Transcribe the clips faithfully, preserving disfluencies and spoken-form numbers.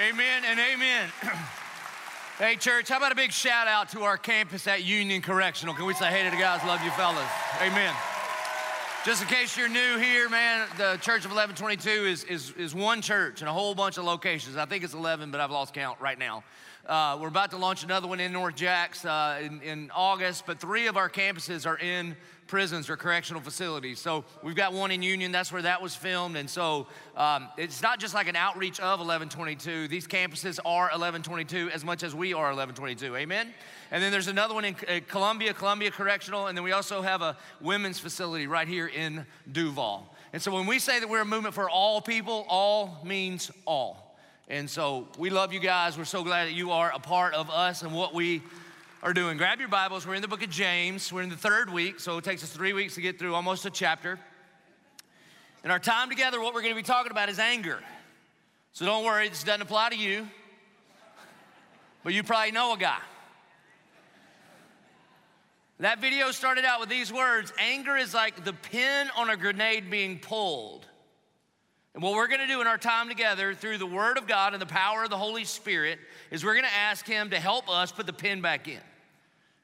Amen and amen. Hey, church, how about a big shout out to our campus at Union Correctional? Can we say, hey to the guys, love you fellas? Amen. Just in case you're new here, man, the Church of eleven twenty-two is, is, is one church and a whole bunch of locations. I think it's eleven, but I've lost count right now. Uh, we're about to launch another one in North Jacks uh, in, in August, but three of our campuses are in prisons or correctional facilities. So we've got one in Union. That's where that was filmed. And so um, it's not just like an outreach of eleven twenty-two. These campuses are eleven twenty-two as much as we are eleven twenty-two. Amen? And then there's another one in Columbia, Columbia Correctional. And then we also have a women's facility right here in Duval. And so when we say that we're a movement for all people, all means all. And so we love you guys. We're so glad that you are a part of us and what we are doing. Grab your Bibles. We're in the book of James. We're in the third week, so it takes us three weeks to get through almost a chapter. In our time together, what we're going to be talking about is anger. So don't worry, this doesn't apply to you, but you probably know a guy. That video started out with these words: anger is like the pin on a grenade being pulled. And what we're going to do in our time together through the Word of God and the power of the Holy Spirit is we're going to ask Him to help us put the pin back in.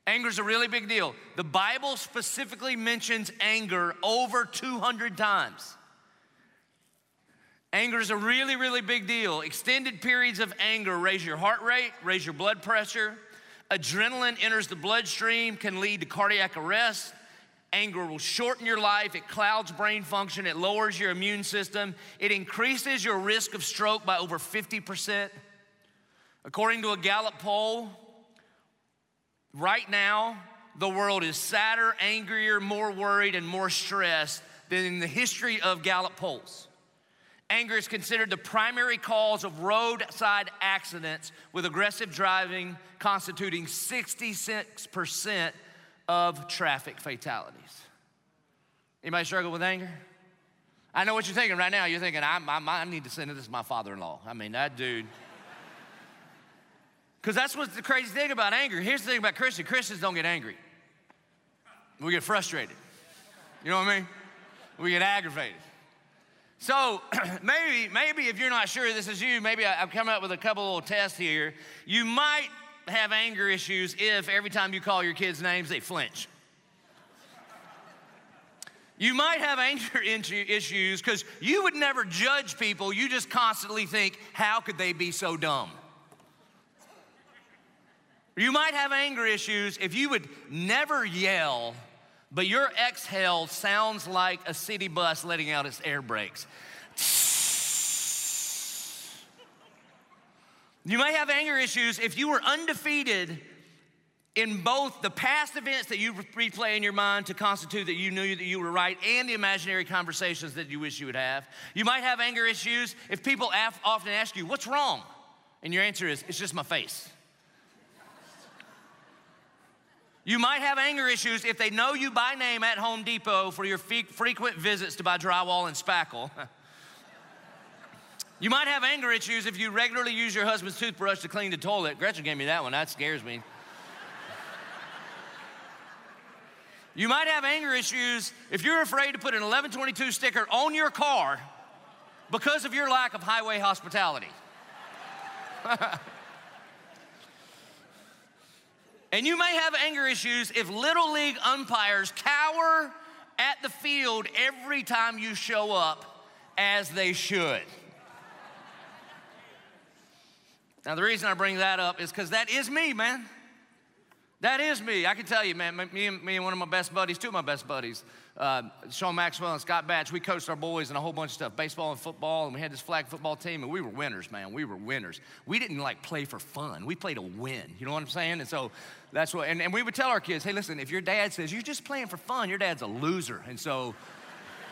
Anger's a really big deal. The Bible specifically mentions anger over two hundred times. Anger is a really, really big deal. Extended periods of anger raise your heart rate, raise your blood pressure. Adrenaline enters the bloodstream, can lead to cardiac arrest. Anger will shorten your life, it clouds brain function, it lowers your immune system, it increases your risk of stroke by over fifty percent. According to a Gallup poll, right now, the world is sadder, angrier, more worried, and more stressed than in the history of Gallup polls. Anger is considered the primary cause of roadside accidents, with aggressive driving constituting sixty-six percent of traffic fatalities. Anybody struggle with anger? I know what you're thinking right now. You're thinking, I, I, I need to send it. This is my father-in-law. I mean, that dude. Because that's what's the crazy thing about anger. Here's the thing about Christians. Christians don't get angry. We get frustrated. You know what I mean? We get aggravated. So maybe, maybe if you're not sure this is you, maybe I, I'm coming up with a couple little tests here. You might have anger issues if every time you call your kids names, they flinch. You might have anger issues because you would never judge people. You just constantly think, how could they be so dumb? You might have anger issues if you would never yell, but your exhale sounds like a city bus letting out its air brakes. You may have anger issues if you were undefeated in both the past events that you replay in your mind to constitute that you knew that you were right and the imaginary conversations that you wish you would have. You might have anger issues if people af- often ask you, what's wrong? And your answer is, it's just my face. You might have anger issues if they know you by name at Home Depot for your fe- frequent visits to buy drywall and spackle. You might have anger issues if you regularly use your husband's toothbrush to clean the toilet. Gretchen gave me that one. That scares me. You might have anger issues if you're afraid to put an eleven twenty-two sticker on your car because of your lack of highway hospitality. And you may have anger issues if Little League umpires cower at the field every time you show up, as they should. Now, the reason I bring that up is because that is me, man. That is me. I can tell you, man, me and, me and one of my best buddies, two of my best buddies, uh, Sean Maxwell and Scott Batch, we coached our boys in a whole bunch of stuff, baseball and football, and we had this flag football team, and we were winners, man. We were winners. We didn't, like, play for fun. We played to win. You know what I'm saying? And so that's what, and, and we would tell our kids, hey, listen, if your dad says you're just playing for fun, your dad's a loser. And so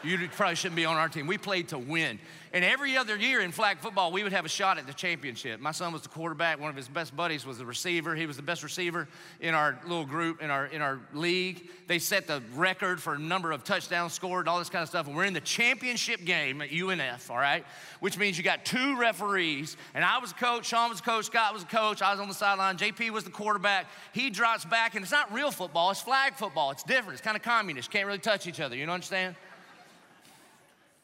you probably shouldn't be on our team. We played to win. And every other year in flag football, we would have a shot at the championship. My son was the quarterback. One of his best buddies was the receiver. He was the best receiver in our little group, in our in our league. They set the record for number of touchdowns scored, all this kind of stuff. And we're in the championship game at U N F, all right? Which means you got two referees. And I was a coach. Sean was a coach. Scott was a coach. I was on the sideline. J P was the quarterback. He drops back. And it's not real football. It's flag football. It's different. It's kind of communist. Can't really touch each other. You know what I'm saying?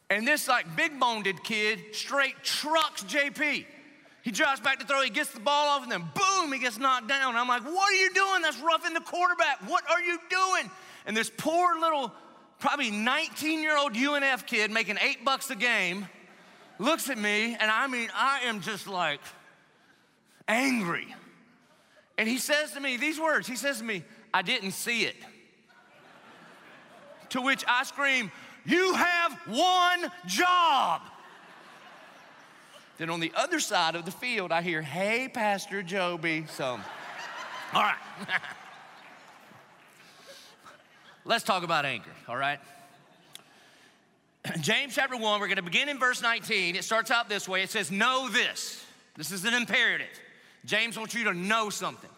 And this, like, big-boned kid straight trucks J P. He drives back to throw. He gets the ball off, and then boom, he gets knocked down. I'm like, what are you doing? That's roughing the quarterback. What are you doing? And this poor little, probably nineteen-year-old U N F kid making eight bucks a game looks at me, and I mean, I am just like angry. And he says to me these words. He says to me, I didn't see it. To which I scream, you have one job. Then on the other side of the field, I hear, hey, Pastor Joby. So, all right. Let's talk about anger, all right? James chapter one, we're going to begin in verse nineteen. It starts out this way. It says, know this. This is an imperative. James wants you to know something.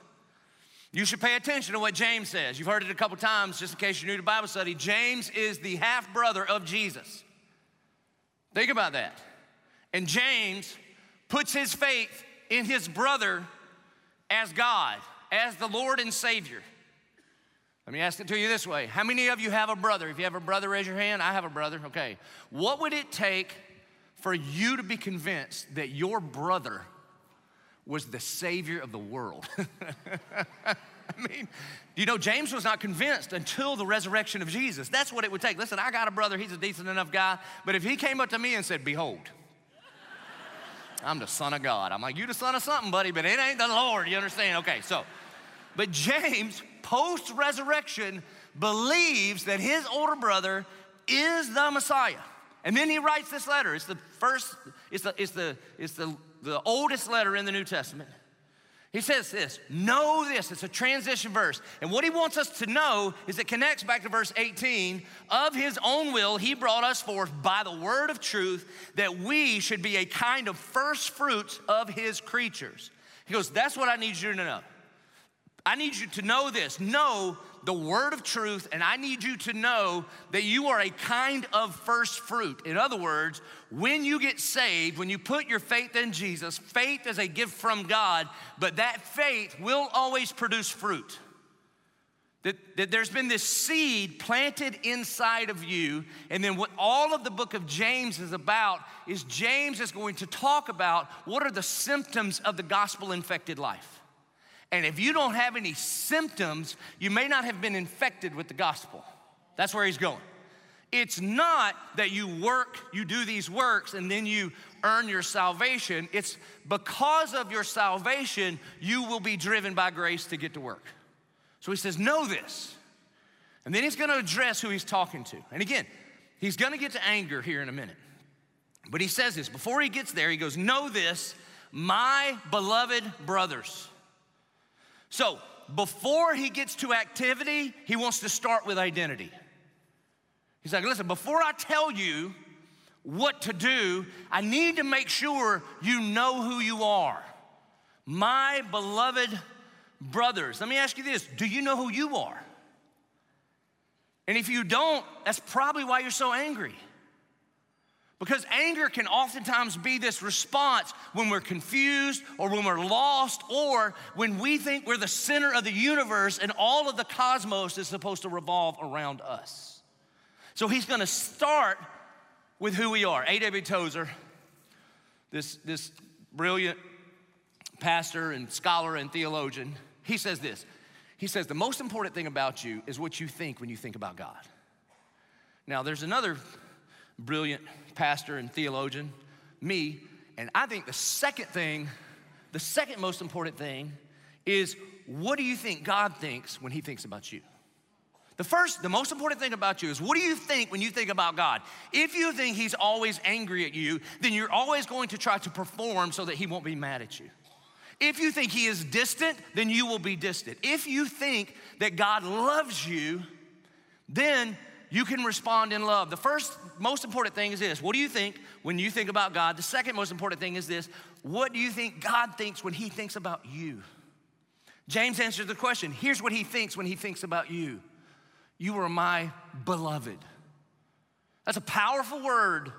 You should pay attention to what James says. You've heard it a couple times, just in case you're new to Bible study. James is the half-brother of Jesus. Think about that. And James puts his faith in his brother as God, as the Lord and Savior. Let me ask it to you this way. How many of you have a brother? If you have a brother, raise your hand. I have a brother. Okay. What would it take for you to be convinced that your brother was the Savior of the world? I mean, you know, James was not convinced until the resurrection of Jesus. That's what it would take. Listen, I got a brother. He's a decent enough guy. But if he came up to me and said, behold, I'm the son of God. I'm like, you the son of something, buddy, but it ain't the Lord. You understand? Okay, so. But James, post-resurrection, believes that his older brother is the Messiah. And then he writes this letter. It's the first, it's the, it's the, it's the, the oldest letter in the New Testament. He says this, know this. It's a transition verse. And what he wants us to know is it connects back to verse eighteen. Of his own will, he brought us forth by the word of truth that we should be a kind of first fruits of his creatures. He goes, that's what I need you to know. I need you to know this. Know the word of truth, and I need you to know that you are a kind of first fruit. In other words, when you get saved, when you put your faith in Jesus, faith is a gift from God, but that faith will always produce fruit. That, that there's been this seed planted inside of you, and then what all of the book of James is about is James is going to talk about what are the symptoms of the gospel-infected life. And if you don't have any symptoms, you may not have been infected with the gospel. That's where he's going. It's not that you work, you do these works, and then you earn your salvation. It's because of your salvation, you will be driven by grace to get to work. So he says, know this. And then he's going to address who he's talking to. And again, he's going to get to anger here in a minute. But he says this. Before he gets there, he goes, know this, my beloved brothers. So before he gets to activity, he wants to start with identity. He's like, listen, before I tell you what to do, I need to make sure you know who you are. My beloved brothers. Let me ask you this. Do you know who you are? And if you don't, that's probably why you're so angry. Because anger can oftentimes be this response when we're confused or when we're lost or when we think we're the center of the universe and all of the cosmos is supposed to revolve around us. So he's going to start with who we are. A W Tozer, this, this brilliant pastor and scholar and theologian, he says this. He says, the most important thing about you is what you think when you think about God. Now, there's another brilliant pastor and theologian, me, and I think the second thing, the second most important thing is what do you think God thinks when he thinks about you? The first, the most important thing about you is what do you think when you think about God? If you think he's always angry at you, then you're always going to try to perform so that he won't be mad at you. If you think he is distant, then you will be distant. If you think that God loves you, then you can respond in love. The first most important thing is this. What do you think when you think about God? The second most important thing is this. What do you think God thinks when he thinks about you? James answers the question. Here's what he thinks when he thinks about you. You are my beloved. That's a powerful word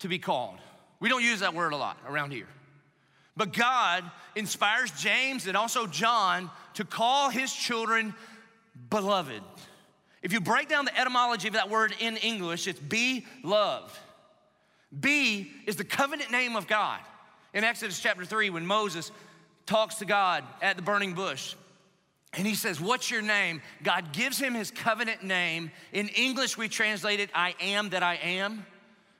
to be called. We don't use that word a lot around here. But God inspires James and also John to call his children beloved. If you break down the etymology of that word in English, it's be loved. Be is the covenant name of God. In Exodus chapter three, when Moses talks to God at the burning bush, and he says, what's your name? God gives him his covenant name. In English, we translate it, I am that I am.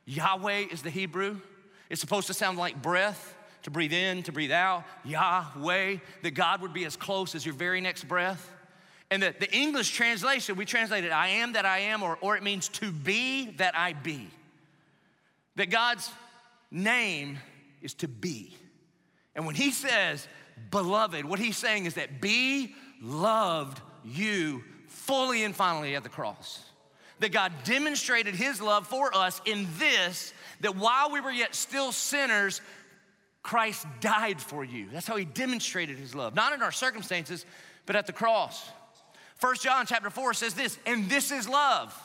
Yahweh is the Hebrew. It's supposed to sound like breath, to breathe in, to breathe out. Yahweh, that God would be as close as your very next breath. And the, the English translation, we translate it, I am that I am, or, or it means to be that I be. That God's name is to be. And when he says beloved, what he's saying is that be loved you fully and finally at the cross. That God demonstrated his love for us in this, that while we were yet still sinners, Christ died for you. That's how he demonstrated his love. Not in our circumstances, but at the cross. First John chapter four says this, and this is love.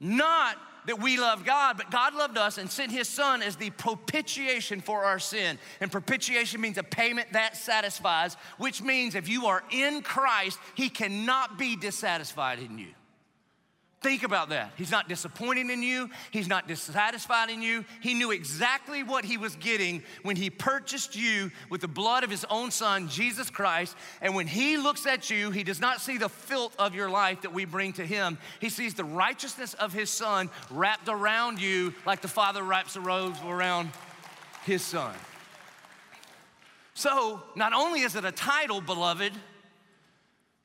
Not that we love God, but God loved us and sent his son as the propitiation for our sin. And propitiation means a payment that satisfies, which means if you are in Christ, he cannot be dissatisfied in you. Think about that. He's not disappointed in you. He's not dissatisfied in you. He knew exactly what he was getting when he purchased you with the blood of his own son, Jesus Christ. And when he looks at you, he does not see the filth of your life that we bring to him. He sees the righteousness of his son wrapped around you like the father wraps a robe around his son. So not only is it a title, beloved,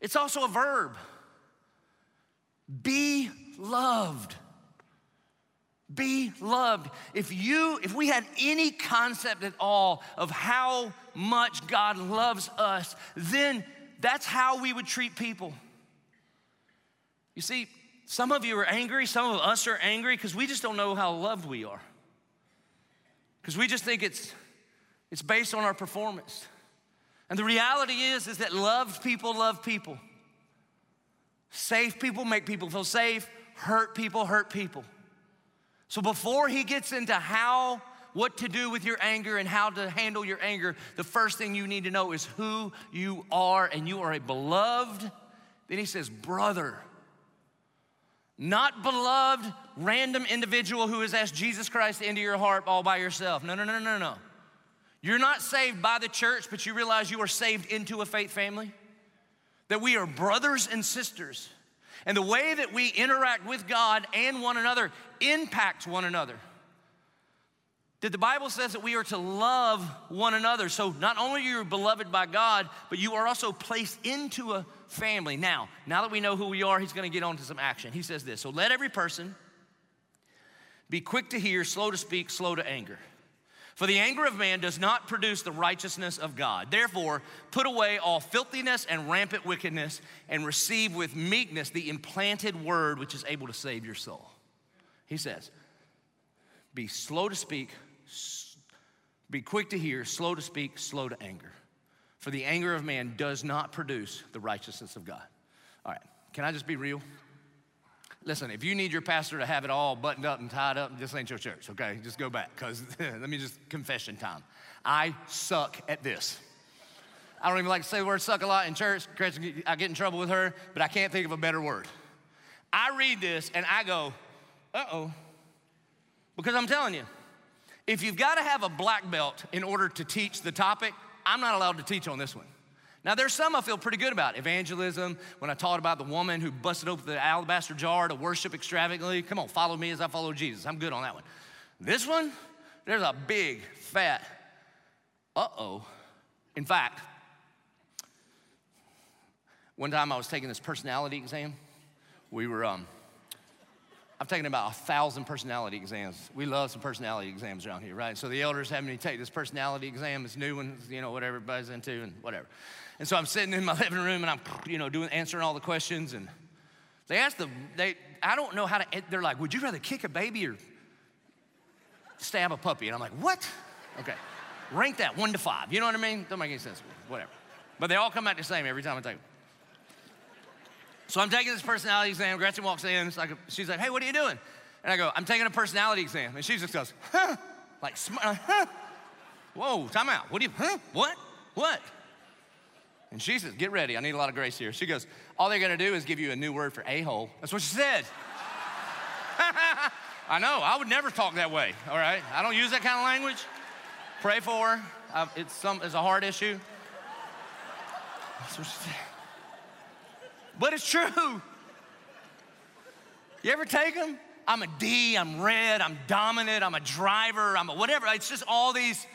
it's also a verb. Be loved. Be loved. If you, if we had any concept at all of how much God loves us, then that's how we would treat people. You see, some of you are angry, some of us are angry because we just don't know how loved we are. Because we just think it's, it's based on our performance. And the reality is, is that loved people love people. Safe people make people feel safe. Hurt people hurt people. So before he gets into how, what to do with your anger and how to handle your anger, the first thing you need to know is who you are, and you are a beloved. Then he says, brother. Not beloved, random individual who has asked Jesus Christ into your heart all by yourself. No, no, no, no, no. You're not saved by the church, but you realize you are saved into a faith family. That we are brothers and sisters. And the way that we interact with God and one another impacts one another. That the Bible says that we are to love one another. So not only are you beloved by God, but you are also placed into a family. Now, now that we know who we are, he's gonna get on to some action. He says this, so let every person be quick to hear, slow to speak, slow to anger. For the anger of man does not produce the righteousness of God. Therefore, put away all filthiness and rampant wickedness and receive with meekness the implanted word which is able to save your soul. He says, be slow to speak, be quick to hear, slow to speak, slow to anger. For the anger of man does not produce the righteousness of God. All right, can I just be real? Listen, if you need your pastor to have it all buttoned up and tied up, this ain't your church, okay? Just go back, because let me just confession time. I suck at this. I don't even like to say the word suck a lot in church. Gretchen, I get in trouble with her, but I can't think of a better word. I read this and I go, uh-oh, because I'm telling you, if you've got to have a black belt in order to teach the topic, I'm not allowed to teach on this one. Now, there's some I feel pretty good about. Evangelism, when I taught about the woman who busted open the alabaster jar to worship extravagantly. Come on, follow me as I follow Jesus. I'm good on that one. This one, there's a big, fat, uh-oh. In fact, one time I was taking this personality exam. We were, um, I've taken about a thousand personality exams. We love some personality exams around here, right? So the elders had me take this personality exam. It's new one, you know, what everybody's into and whatever. And so I'm sitting in my living room and I'm, you know, doing, answering all the questions. And they asked them, they, I don't know how to, they're like, would you rather kick a baby or stab a puppy? And I'm like, what? Okay, rank that one to five. You know what I mean? Don't make any sense, whatever. But they all come out the same every time I take them. So I'm taking this personality exam. Gretchen walks in, it's like a, she's like, hey, what are you doing? And I go, I'm taking a personality exam. And she just goes, huh? Like, huh? Whoa, time out, what do you, huh? What, what? And she says, get ready, I need a lot of grace here. She goes, all they're gonna do is give you a new word for a-hole. That's what she said. I know, I would never talk that way, all right? I don't use that kind of language. Pray for her. I've, it's, some, it's a heart issue. But it's true. You ever take them? I'm a D, I'm red, I'm dominant, I'm a driver, I'm a whatever. It's just all these,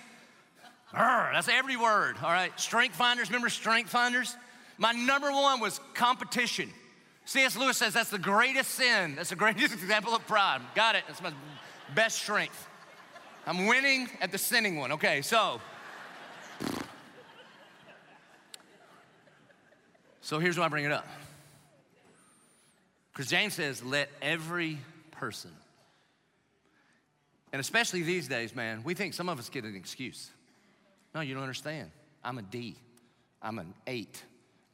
urgh, that's every word, all right? Strength finders, remember strength finders? My number one was competition. C S Lewis says that's the greatest sin. That's the greatest example of pride. Got it, that's my best strength. I'm winning at the sinning one. Okay, so. So here's why I bring it up. Because James says, let every person, and especially these days, man, we think some of us get an excuse. No, you don't understand. I'm a D, I'm an eight,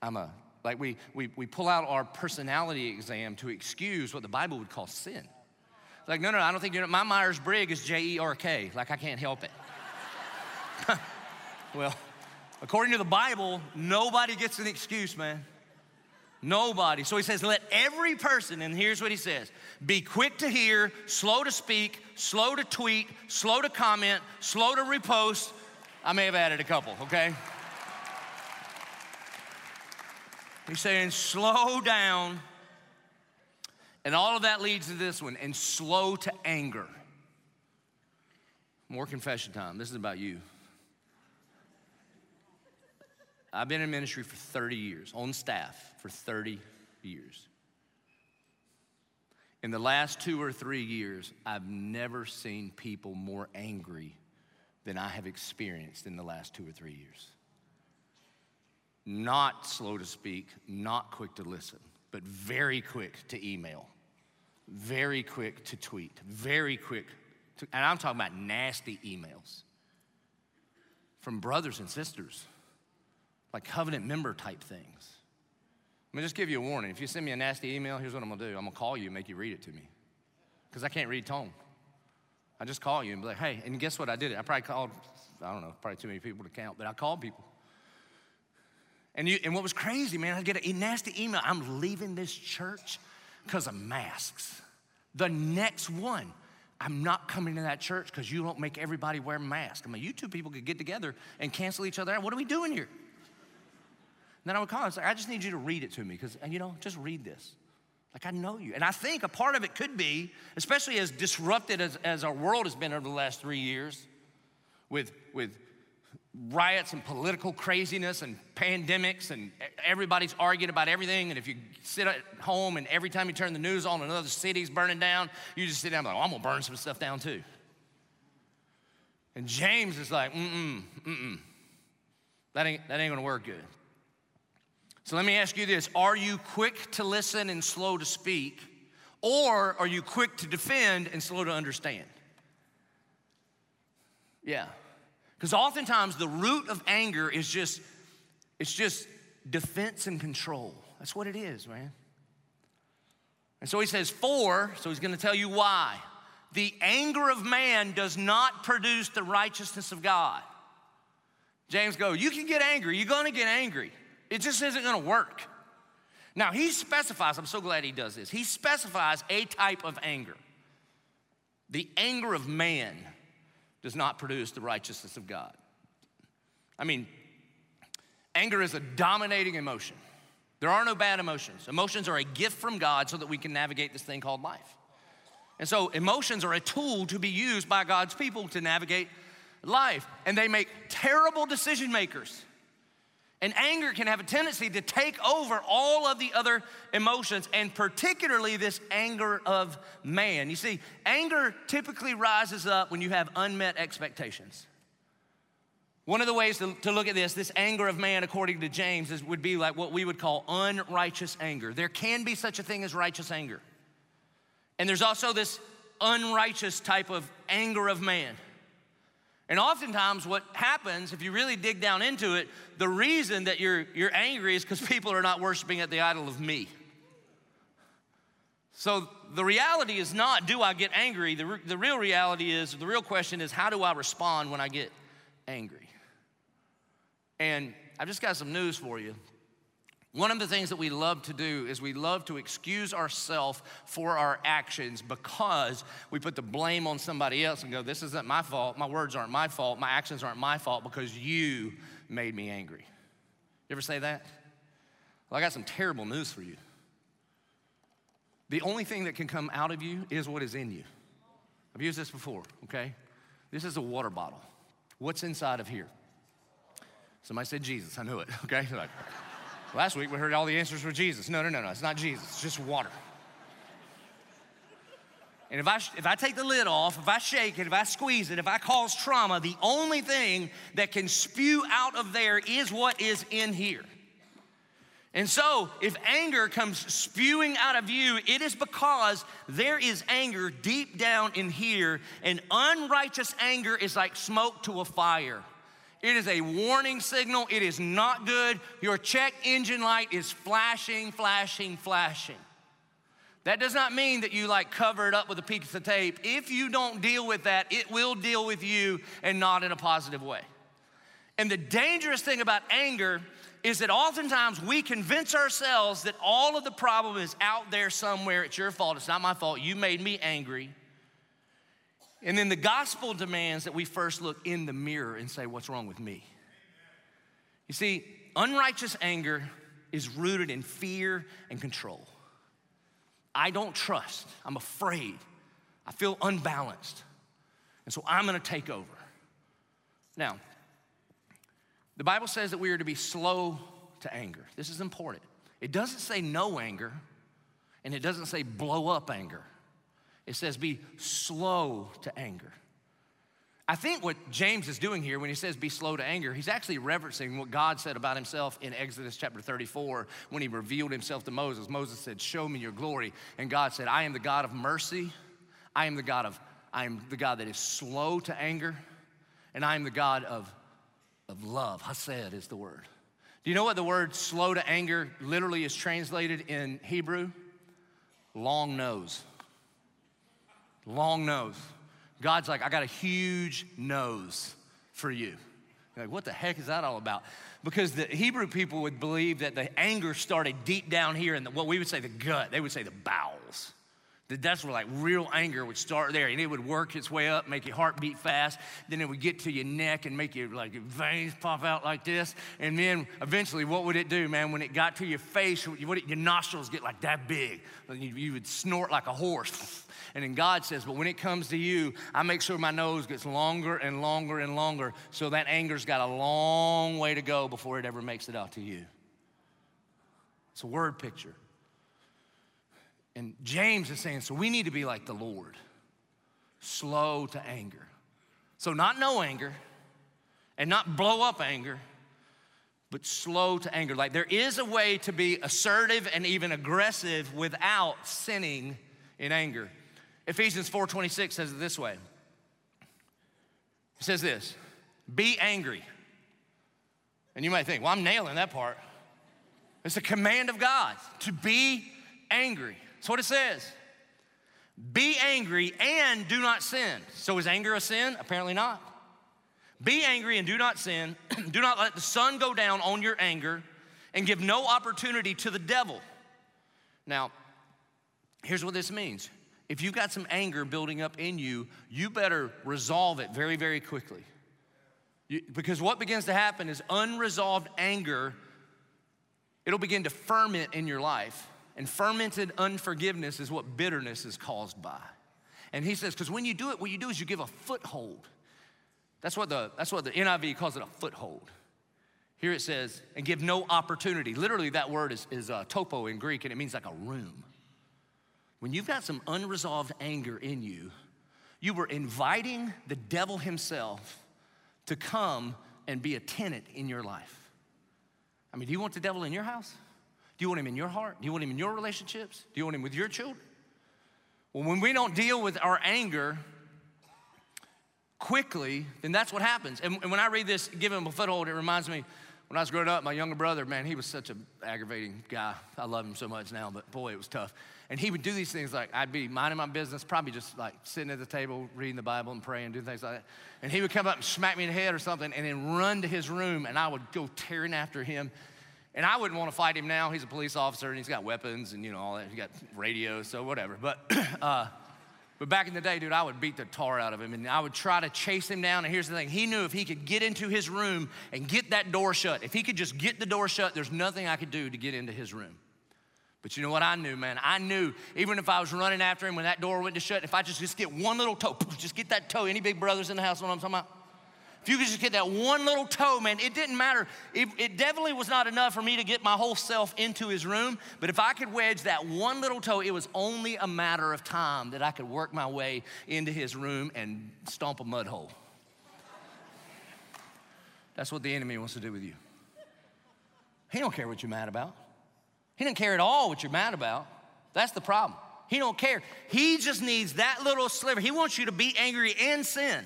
I'm a, like we, we, we pull out our personality exam to excuse what the Bible would call sin. It's like, no, no, I don't think, you know, my Myers-Briggs is J E R K, like I can't help it. Well, according to the Bible, nobody gets an excuse, man. Nobody. So he says, let every person, and here's what he says, be quick to hear, slow to speak, slow to tweet, slow to comment, slow to repost. I may have added a couple, okay? He's saying, slow down. And all of that leads to this one, and slow to anger. More confession time. This is about you. I've been in ministry for thirty years, on staff for thirty years. In the last two or three years, I've never seen people more angry than I have experienced in the last two or three years. Not slow to speak, not quick to listen, but very quick to email, very quick to tweet, very quick to, and I'm talking about nasty emails from brothers and sisters, like covenant member type things. Let me just give you a warning. If you send me a nasty email, here's what I'm gonna do. I'm gonna call you and make you read it to me. Because I can't read tone. I just call you and be like, hey, and guess what, I did it. I probably called, I don't know, probably too many people to count, but I called people. And, you, and what was crazy, man, I get a nasty email. I'm leaving this church because of masks. The next one, I'm not coming to that church because you don't make everybody wear masks. I mean, you two people could get together and cancel each other out. What are we doing here? And then I would call and say, I just need you to read it to me because, you know, just read this. Like, I know you. And I think a part of it could be, especially as disrupted as, as our world has been over the last three years with, with riots and political craziness and pandemics and everybody's arguing about everything. And if you sit at home and every time you turn the news on another city's burning down, you just sit down and be like, oh, I'm going to burn some stuff down too. And James is like, mm-mm, mm-mm. That ain't, that ain't going to work good. So let me ask you this, are you quick to listen and slow to speak, or are you quick to defend and slow to understand? Yeah, because oftentimes the root of anger is just, it's just defense and control. That's what it is, man. And so he says, for, so he's gonna tell you why. The anger of man does not produce the righteousness of God. James goes, you can get angry, you're gonna get angry. It just isn't gonna work. Now he specifies, I'm so glad he does this, he specifies a type of anger. The anger of man does not produce the righteousness of God. I mean, anger is a dominating emotion. There are no bad emotions. Emotions are a gift from God so that we can navigate this thing called life. And so emotions are a tool to be used by God's people to navigate life. And they make terrible decision makers. And anger can have a tendency to take over all of the other emotions, and particularly this anger of man. You see, anger typically rises up when you have unmet expectations. One of the ways to, to look at this, this anger of man, according to James, is, would be like what we would call unrighteous anger. There can be such a thing as righteous anger. And there's also this unrighteous type of anger of man. And oftentimes what happens, if you really dig down into it, the reason that you're, you're angry is because people are not worshiping at the idol of me. So the reality is not, do I get angry? The, re- the real reality is, the real question is, how do I respond when I get angry? And I've just got some news for you. One of the things that we love to do is we love to excuse ourselves for our actions because we put the blame on somebody else and go, this isn't my fault, my words aren't my fault, my actions aren't my fault because you made me angry. You ever say that? Well, I got some terrible news for you. The only thing that can come out of you is what is in you. I've used this before, okay? This is a water bottle. What's inside of here? Somebody said Jesus, I knew it, okay? Like, last week we heard all the answers were Jesus. No, no, no, no, it's not Jesus, it's just water. And if I, if I take the lid off, if I shake it, if I squeeze it, if I cause trauma, the only thing that can spew out of there is what is in here. And so if anger comes spewing out of you, it is because there is anger deep down in here, and unrighteous anger is like smoke to a fire. It is a warning signal. It is not good. Your check engine light is flashing, flashing, flashing. That does not mean that you like cover it up with a piece of tape. If you don't deal with that, it will deal with you and not in a positive way. And the dangerous thing about anger is that oftentimes we convince ourselves that all of the problem is out there somewhere. It's your fault, it's not my fault, you made me angry. And then the gospel demands that we first look in the mirror and say, what's wrong with me? You see, unrighteous anger is rooted in fear and control. I don't trust, I'm afraid, I feel unbalanced, and so I'm gonna take over. Now, the Bible says that we are to be slow to anger. This is important. It doesn't say no anger, and it doesn't say blow up anger. It says be slow to anger. I think what James is doing here when he says be slow to anger, he's actually referencing what God said about himself in Exodus chapter thirty-four when he revealed himself to Moses. Moses said, show me your glory. And God said, I am the God of mercy. I am the God of, I am the God that is slow to anger, and I am the God of Of love, hased is the word. Do you know what the word slow to anger literally is translated in Hebrew? Long nose. Long nose. God's like, I got a huge nose for you. You're like, what the heck is that all about? Because the Hebrew people would believe that the anger started deep down here in the, what we would say the gut, they would say the bowels. That's where like real anger would start there, and it would work its way up, make your heart beat fast, then it would get to your neck and make your, like, your veins pop out like this, and then eventually what would it do, man? When it got to your face, your nostrils get like that big. You would snort like a horse. And then God says, but when it comes to you, I make sure my nose gets longer and longer and longer, so that anger's got a long way to go before it ever makes it out to you. It's a word picture. And James is saying, so we need to be like the Lord, slow to anger. So not no anger and not blow up anger, but slow to anger. Like there is a way to be assertive and even aggressive without sinning in anger. Ephesians four twenty-six says it this way. It says this, be angry. And you might think, well, I'm nailing that part. It's a command of God to be angry. That's what it says. Be angry and do not sin. So is anger a sin? Apparently not. Be angry and do not sin. Do not let the sun go down on your anger, and give no opportunity to the devil. Now, here's what this means. If you've got some anger building up in you, you better resolve it very, very quickly. You, because what begins to happen is unresolved anger, it'll begin to ferment in your life. And fermented unforgiveness is what bitterness is caused by. And he says, because when you do it, what you do is you give a foothold. That's what the, that's what the N I V calls it, a foothold. Here it says, and give no opportunity. Literally, that word is, is uh, topo in Greek, and it means like a room. When you've got some unresolved anger in you, you were inviting the devil himself to come and be a tenant in your life. I mean, do you want the devil in your house? Do you want him in your heart? Do you want him in your relationships? Do you want him with your children? Well, when we don't deal with our anger quickly, then that's what happens. And, and when I read this, give him a foothold, it reminds me, when I was growing up, my younger brother, man, he was such an aggravating guy. I love him so much now, but boy, it was tough. And he would do these things like, I'd be minding my business, probably just like sitting at the table, reading the Bible and praying, doing things like that. And he would come up and smack me in the head or something, and then run to his room, and I would go tearing after him. And I wouldn't want to fight him now. He's a police officer, and he's got weapons and, you know, all that. He's got radios, so whatever. But, uh, but back in the day, dude, I would beat the tar out of him, and I would try to chase him down. And here's the thing. He knew if he could get into his room and get that door shut, if he could just get the door shut, there's nothing I could do to get into his room. But you know what I knew, man? I knew even if I was running after him when that door went to shut, if I just, just get one little toe, just get that toe. Any big brothers in the house know what I'm talking about? If you could just get that one little toe, man, it didn't matter. It, it definitely was not enough for me to get my whole self into his room, but if I could wedge that one little toe, it was only a matter of time that I could work my way into his room and stomp a mud hole. That's what the enemy wants to do with you. He don't care what you're mad about. He doesn't care at all what you're mad about. That's the problem. He don't care. He just needs that little sliver. He wants you to be angry and sin.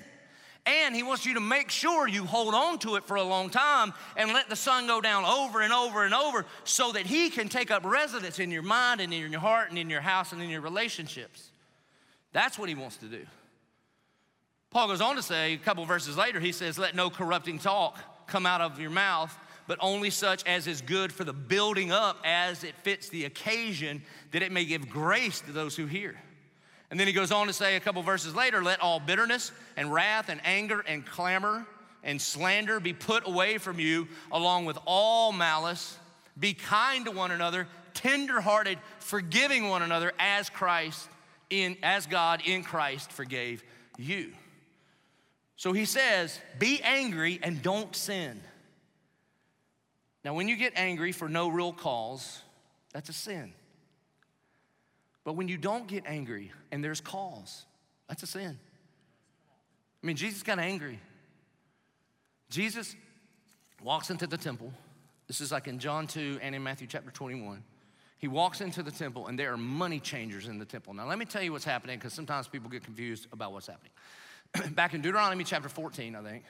And he wants you to make sure you hold on to it for a long time and let the sun go down over and over and over so that he can take up residence in your mind and in your heart and in your house and in your relationships. That's what he wants to do. Paul goes on to say, a couple verses later, he says, let no corrupting talk come out of your mouth, but only such as is good for the building up as it fits the occasion, that it may give grace to those who hear. And then he goes on to say a couple verses later, let all bitterness and wrath and anger and clamor and slander be put away from you, along with all malice. Be kind to one another, tenderhearted, forgiving one another as Christ in, as God in Christ forgave you. So he says, be angry and don't sin. Now, when you get angry for no real cause, that's a sin. But when you don't get angry and there's cause, that's a sin. I mean, Jesus got angry. Jesus walks into the temple. This is like in John two and in Matthew chapter twenty-one. He walks into the temple, and there are money changers in the temple. Now, let me tell you what's happening, because sometimes people get confused about what's happening. Back in Deuteronomy chapter fourteen, I think,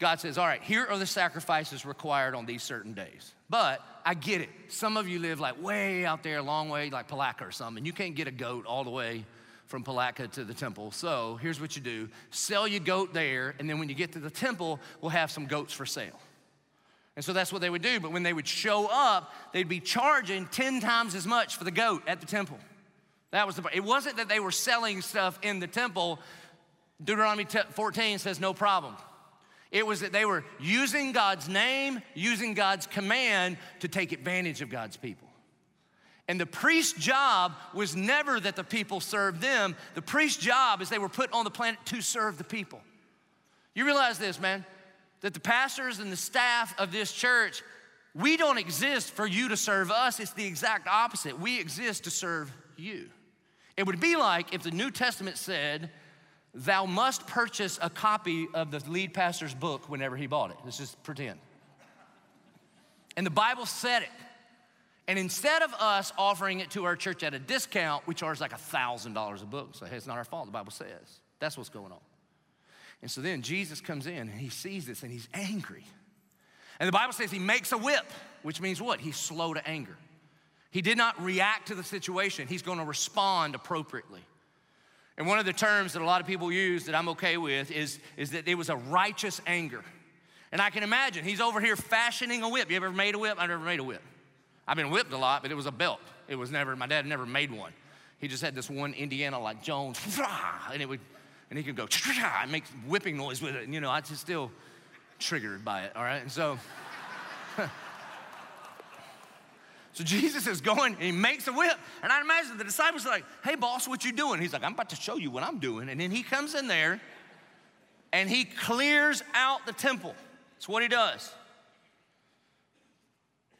God says, all right, here are the sacrifices required on these certain days. But I get it. Some of you live like way out there, a long way, like Palakka or something. You can't get a goat all the way from Palakka to the temple. So here's what you do. Sell your goat there, and then when you get to the temple, we'll have some goats for sale. And so that's what they would do. But when they would show up, they'd be charging ten times as much for the goat at the temple. That was the part. It wasn't that they were selling stuff in the temple. Deuteronomy fourteen says no problem. It was that they were using God's name, using God's command to take advantage of God's people. And the priest's job was never that the people served them. The priest's job is they were put on the planet to serve the people. You realize this, man, that the pastors and the staff of this church, we don't exist for you to serve us. It's the exact opposite. We exist to serve you. It would be like if the New Testament said, thou must purchase a copy of the lead pastor's book whenever he bought it. Let's just pretend. And the Bible said it. And instead of us offering it to our church at a discount, we charge like a thousand dollars a book. So hey, it's not our fault, the Bible says. That's what's going on. And so then Jesus comes in and he sees this and he's angry. And the Bible says he makes a whip, which means what? He's slow to anger. He did not react to the situation. He's going to respond appropriately. And one of the terms that a lot of people use that I'm okay with is, is that it was a righteous anger. And I can imagine, he's over here fashioning a whip. You ever made a whip? I've never made a whip. I've been whipped a lot, but it was a belt. It was never, my dad never made one. He just had this one Indiana like Jones, and it would, and he could go, and make whipping noise with it. And you know, I just still triggered by it, all right? And so, So Jesus is going, and he makes a whip. And I imagine the disciples are like, hey, boss, what you doing? He's like, I'm about to show you what I'm doing. And then he comes in there, and he clears out the temple. That's what he does.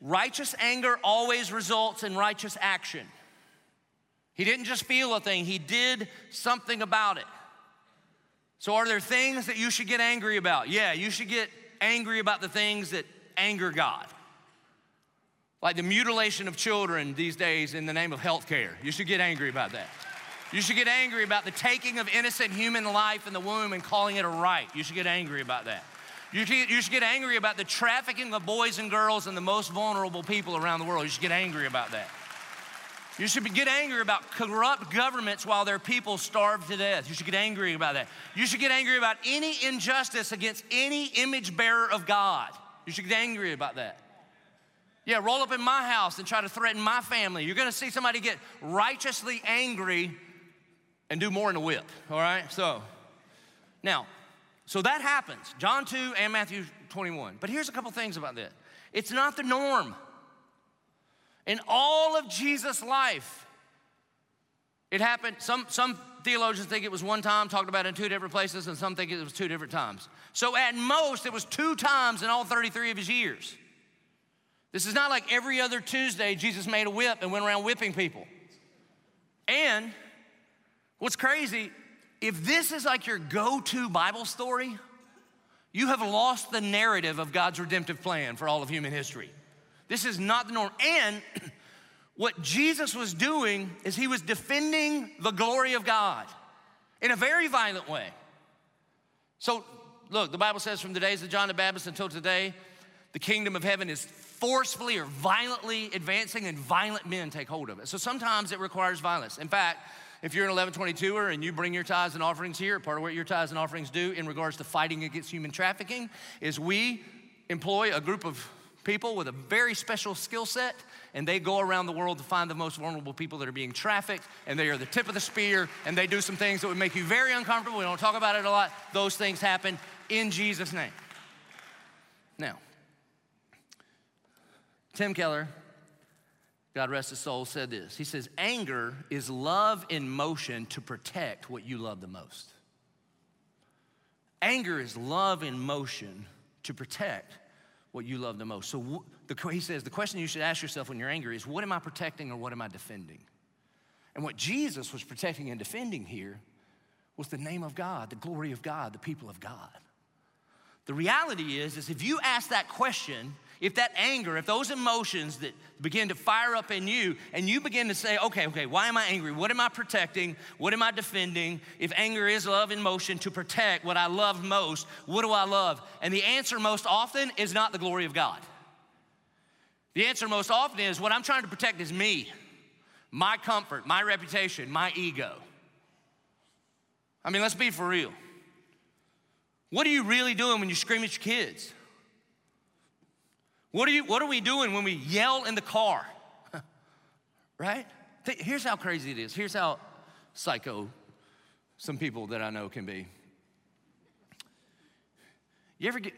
Righteous anger always results in righteous action. He didn't just feel a thing. He did something about it. So are there things that you should get angry about? Yeah, you should get angry about the things that anger God. Like the mutilation of children these days in the name of healthcare. You should get angry about that. You should get angry about the taking of innocent human life in the womb and calling it a right. You should get angry about that. You should get angry about the trafficking of boys and girls and the most vulnerable people around the world. You should get angry about that. You should get angry about corrupt governments while their people starve to death. You should get angry about that. You should get angry about any injustice against any image bearer of God. You should get angry about that. Yeah, roll up in my house and try to threaten my family. You're gonna see somebody get righteously angry and do more in the whip, all right? So, now, so that happens. John two and Matthew twenty-one. But here's a couple things about that. It's not the norm. In all of Jesus' life, it happened, some, some theologians think it was one time, talked about it in two different places, and some think it was two different times. So at most, it was two times in all thirty-three of his years. This is not like every other Tuesday Jesus made a whip and went around whipping people. And what's crazy, if this is like your go-to Bible story, you have lost the narrative of God's redemptive plan for all of human history. This is not the norm. And what Jesus was doing is he was defending the glory of God in a very violent way. So look, the Bible says from the days of John the Baptist until today, the kingdom of heaven is forcefully or violently advancing, and violent men take hold of it. So sometimes it requires violence. In fact, if you're an eleven twenty-two-er and you bring your tithes and offerings here, part of what your tithes and offerings do in regards to fighting against human trafficking is we employ a group of people with a very special skill set, and they go around the world to find the most vulnerable people that are being trafficked, and they are the tip of the spear, and they do some things that would make you very uncomfortable. We don't talk about it a lot. Those things happen in Jesus' name. Now, Tim Keller, God rest his soul, said this. He says, anger is love in motion to protect what you love the most. Anger is love in motion to protect what you love the most. So the, he says, the question you should ask yourself when you're angry is, what am I protecting or what am I defending? And what Jesus was protecting and defending here was the name of God, the glory of God, the people of God. The reality is, is if you ask that question, if that anger, if those emotions that begin to fire up in you, and you begin to say, okay, okay, why am I angry? What am I protecting? What am I defending? If anger is love in motion to protect what I love most, what do I love? And the answer most often is not the glory of God. The answer most often is what I'm trying to protect is me, my comfort, my reputation, my ego. I mean, let's be for real. What are you really doing when you scream at your kids? What are, you, what are we doing when we yell in the car, right? Here's how crazy it is. Here's how psycho some people that I know can be. You ever get,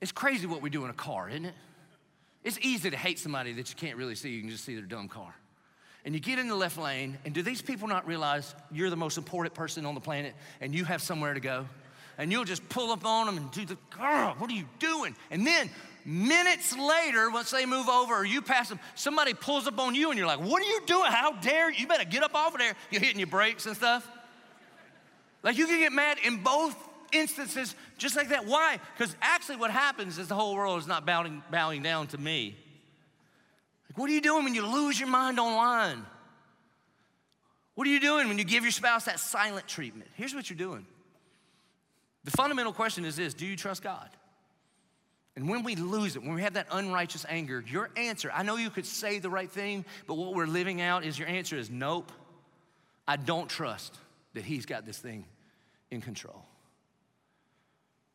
it's crazy what we do in a car, isn't it? It's easy to hate somebody that you can't really see. You can just see their dumb car. And you get in the left lane, and do these people not realize you're the most important person on the planet and you have somewhere to go? And you'll just pull up on them and do the, oh, what are you doing? And then, minutes later, once they move over or you pass them, somebody pulls up on you and you're like, what are you doing? How dare you? You better get up off of there. You're hitting your brakes and stuff. Like, you can get mad in both instances just like that. Why? Because actually what happens is the whole world is not bowing, bowing down to me. Like, what are you doing when you lose your mind online? What are you doing when you give your spouse that silent treatment? Here's what you're doing. The fundamental question is this: do you trust God? And when we lose it, when we have that unrighteous anger, your answer, I know you could say the right thing, but what we're living out is your answer is, nope, I don't trust that he's got this thing in control.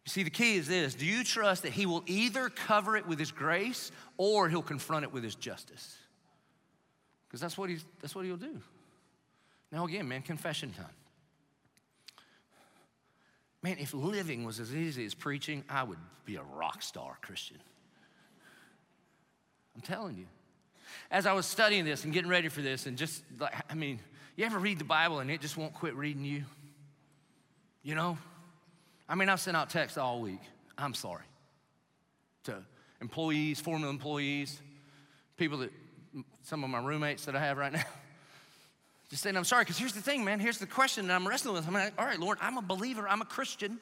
You see, the key is this: do you trust that he will either cover it with his grace or he'll confront it with his justice? Because that's what he's, that's what he'll do. Now again, man, confession time. Man, if living was as easy as preaching, I would be a rock star Christian. I'm telling you. As I was studying this and getting ready for this, and just, like, I mean, you ever read the Bible and it just won't quit reading you? You know? I mean, I've sent out texts all week. I'm sorry. To employees, former employees, people that, some of my roommates that I have right now. Just saying I'm sorry, because here's the thing, man. Here's the question that I'm wrestling with. I'm like, all right, Lord, I'm a believer. I'm a Christian.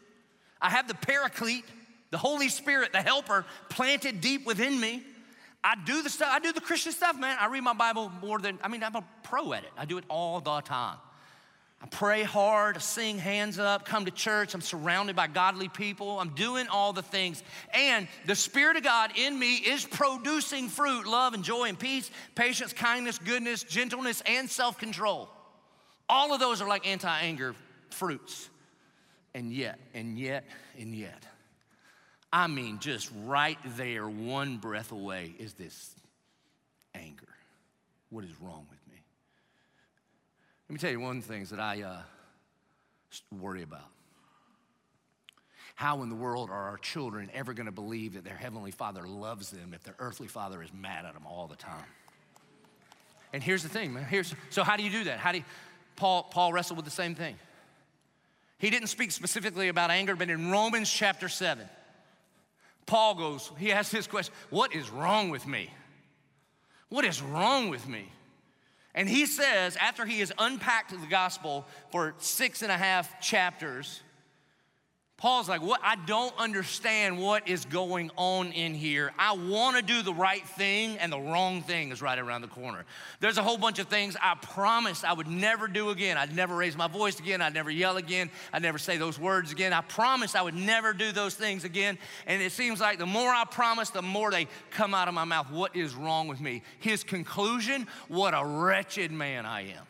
I have the paraclete, the Holy Spirit, the helper, planted deep within me. I do the stuff. I do the Christian stuff, man. I read my Bible more than, I mean, I'm a pro at it. I do it all the time. I pray hard. I sing, hands up, come to church. I'm surrounded by godly people. I'm doing all the things. And the Spirit of God in me is producing fruit: love and joy and peace, patience, kindness, goodness, gentleness, and self-control. All of those are like anti-anger fruits. And yet, and yet, and yet, I mean, just right there, one breath away is this what is wrong with me? Let me tell you one of the things that I uh, worry about. How in the world are our children ever going to believe that their Heavenly Father loves them if their earthly father is mad at them all the time? And here's the thing, man. Here's, so how do you do that? How do you, Paul, Paul wrestled with the same thing. He didn't speak specifically about anger, but in Romans chapter seven, Paul goes, he asks this question, what is wrong with me? What is wrong with me? And he says, after he has unpacked the gospel for six and a half chapters, Paul's like, what? I don't understand what is going on in here. I want to do the right thing, and the wrong thing is right around the corner. There's a whole bunch of things I promised I would never do again. I'd never raise my voice again. I'd never yell again. I'd never say those words again. I promised I would never do those things again, and it seems like the more I promise, the more they come out of my mouth. What is wrong with me? His conclusion, what a wretched man I am.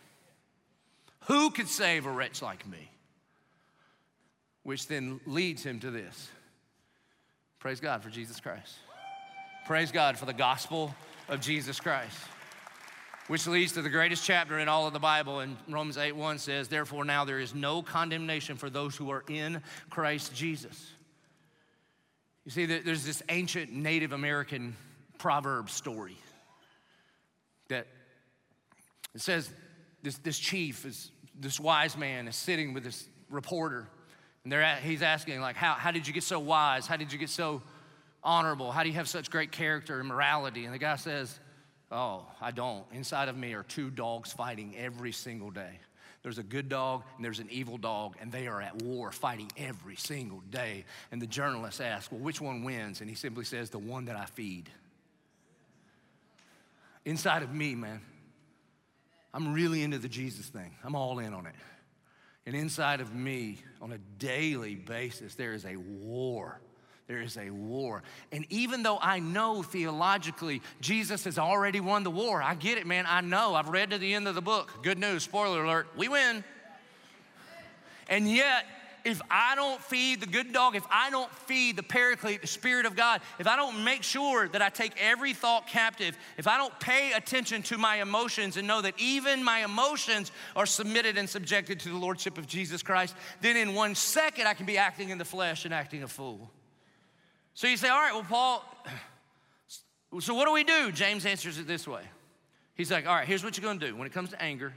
Who could save a wretch like me? Which then leads him to this. Praise God for Jesus Christ. Praise God for the gospel of Jesus Christ, which leads to the greatest chapter in all of the Bible. And Romans eight one says, therefore now there is no condemnation for those who are in Christ Jesus. You see, there's this ancient Native American proverb story that it says this, this chief, is, this wise man is sitting with this reporter. And they're at, he's asking, like, how, how did you get so wise? How did you get so honorable? How do you have such great character and morality? And the guy says, oh, I don't. Inside of me are two dogs fighting every single day. There's a good dog and there's an evil dog, and they are at war fighting every single day. And the journalist asks, well, which one wins? And he simply says, the one that I feed. Inside of me, man, I'm really into the Jesus thing. I'm all in on it. And inside of me, on a daily basis, there is a war. There is a war. And even though I know theologically Jesus has already won the war, I get it, man, I know. I've read to the end of the book. Good news, spoiler alert, we win. And yet, if I don't feed the good dog, if I don't feed the paraclete, the Spirit of God, if I don't make sure that I take every thought captive, if I don't pay attention to my emotions and know that even my emotions are submitted and subjected to the Lordship of Jesus Christ, then in one second I can be acting in the flesh and acting a fool. So you say, all right, well, Paul, so what do we do? James answers it this way. He's like, all right, here's what you're gonna do when it comes to anger.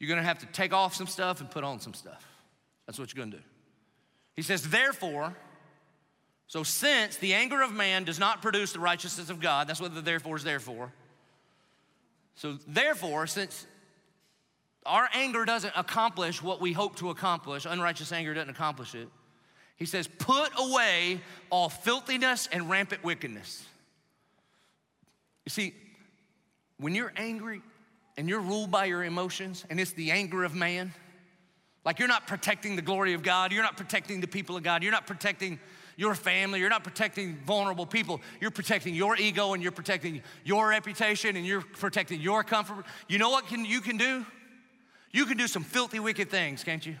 You're gonna have to take off some stuff and put on some stuff. That's what you're gonna do. He says, therefore, so since the anger of man does not produce the righteousness of God, that's what the therefore is there for. So therefore, since our anger doesn't accomplish what we hope to accomplish, unrighteous anger doesn't accomplish it, he says, put away all filthiness and rampant wickedness. You see, when you're angry, and you're ruled by your emotions, and it's the anger of man, like you're not protecting the glory of God, you're not protecting the people of God, you're not protecting your family, you're not protecting vulnerable people, you're protecting your ego, and you're protecting your reputation, and you're protecting your comfort. You know what can, you can do? You can do some filthy, wicked things, can't you?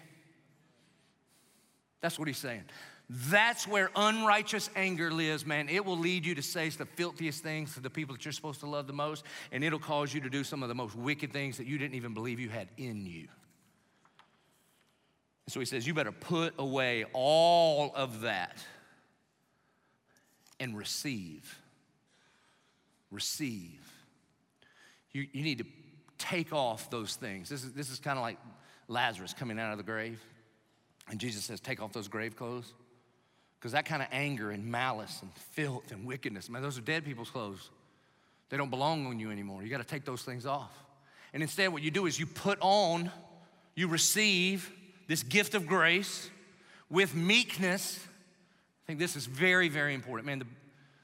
That's what he's saying. That's where unrighteous anger lives, man. It will lead you to say the filthiest things to the people that you're supposed to love the most, and it'll cause you to do some of the most wicked things that you didn't even believe you had in you. And so he says, you better put away all of that and receive. Receive. You, you need to take off those things. This is, this is kind of like Lazarus coming out of the grave, and Jesus says, take off those grave clothes. Because that kind of anger and malice and filth and wickedness, man, those are dead people's clothes. They don't belong on you anymore. You got to take those things off. And instead what you do is you put on, you receive this gift of grace with meekness. I think this is very, very important. Man, the,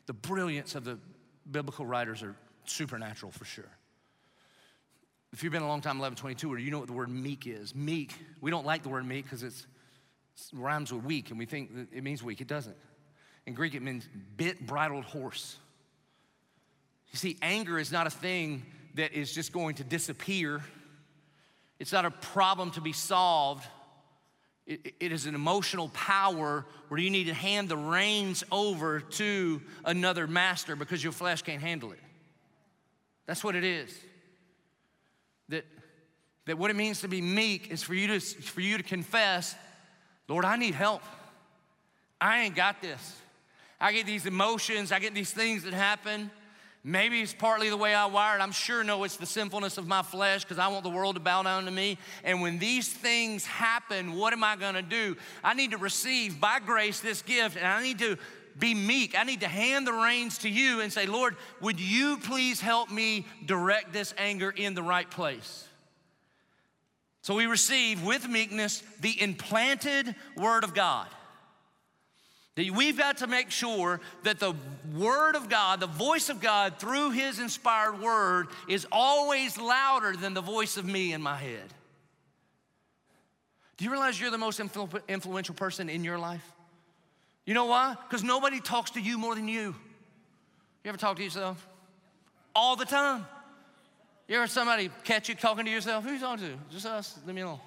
the brilliance of the biblical writers are supernatural for sure. If you've been a long time, eleven twenty-two, or you know what the word meek is. Meek, we don't like the word meek because it's rhymes with weak, and we think that it means weak. It doesn't. In Greek, it means bit bridled horse. You see, anger is not a thing that is just going to disappear. It's not a problem to be solved. It, it is an emotional power where you need to hand the reins over to another master because your flesh can't handle it. That's what it is. That, that what it means to be meek is for you to, for you to confess, Lord, I need help. I ain't got this. I get these emotions, I get these things that happen. Maybe it's partly the way I wired. I'm sure no, it's the sinfulness of my flesh because I want the world to bow down to me. And when these things happen, what am I gonna do? I need to receive by grace this gift, and I need to be meek. I need to hand the reins to you and say, Lord, would you please help me direct this anger in the right place? So we receive with meekness the implanted word of God. We've got to make sure that the word of God, the voice of God through his inspired word is always louder than the voice of me in my head. Do you realize you're the most influ- influential person in your life? You know why? Because nobody talks to you more than you. You ever talk to yourself? All the time. You ever somebody catch you talking to yourself? Who you talking to? Just us, leave me alone.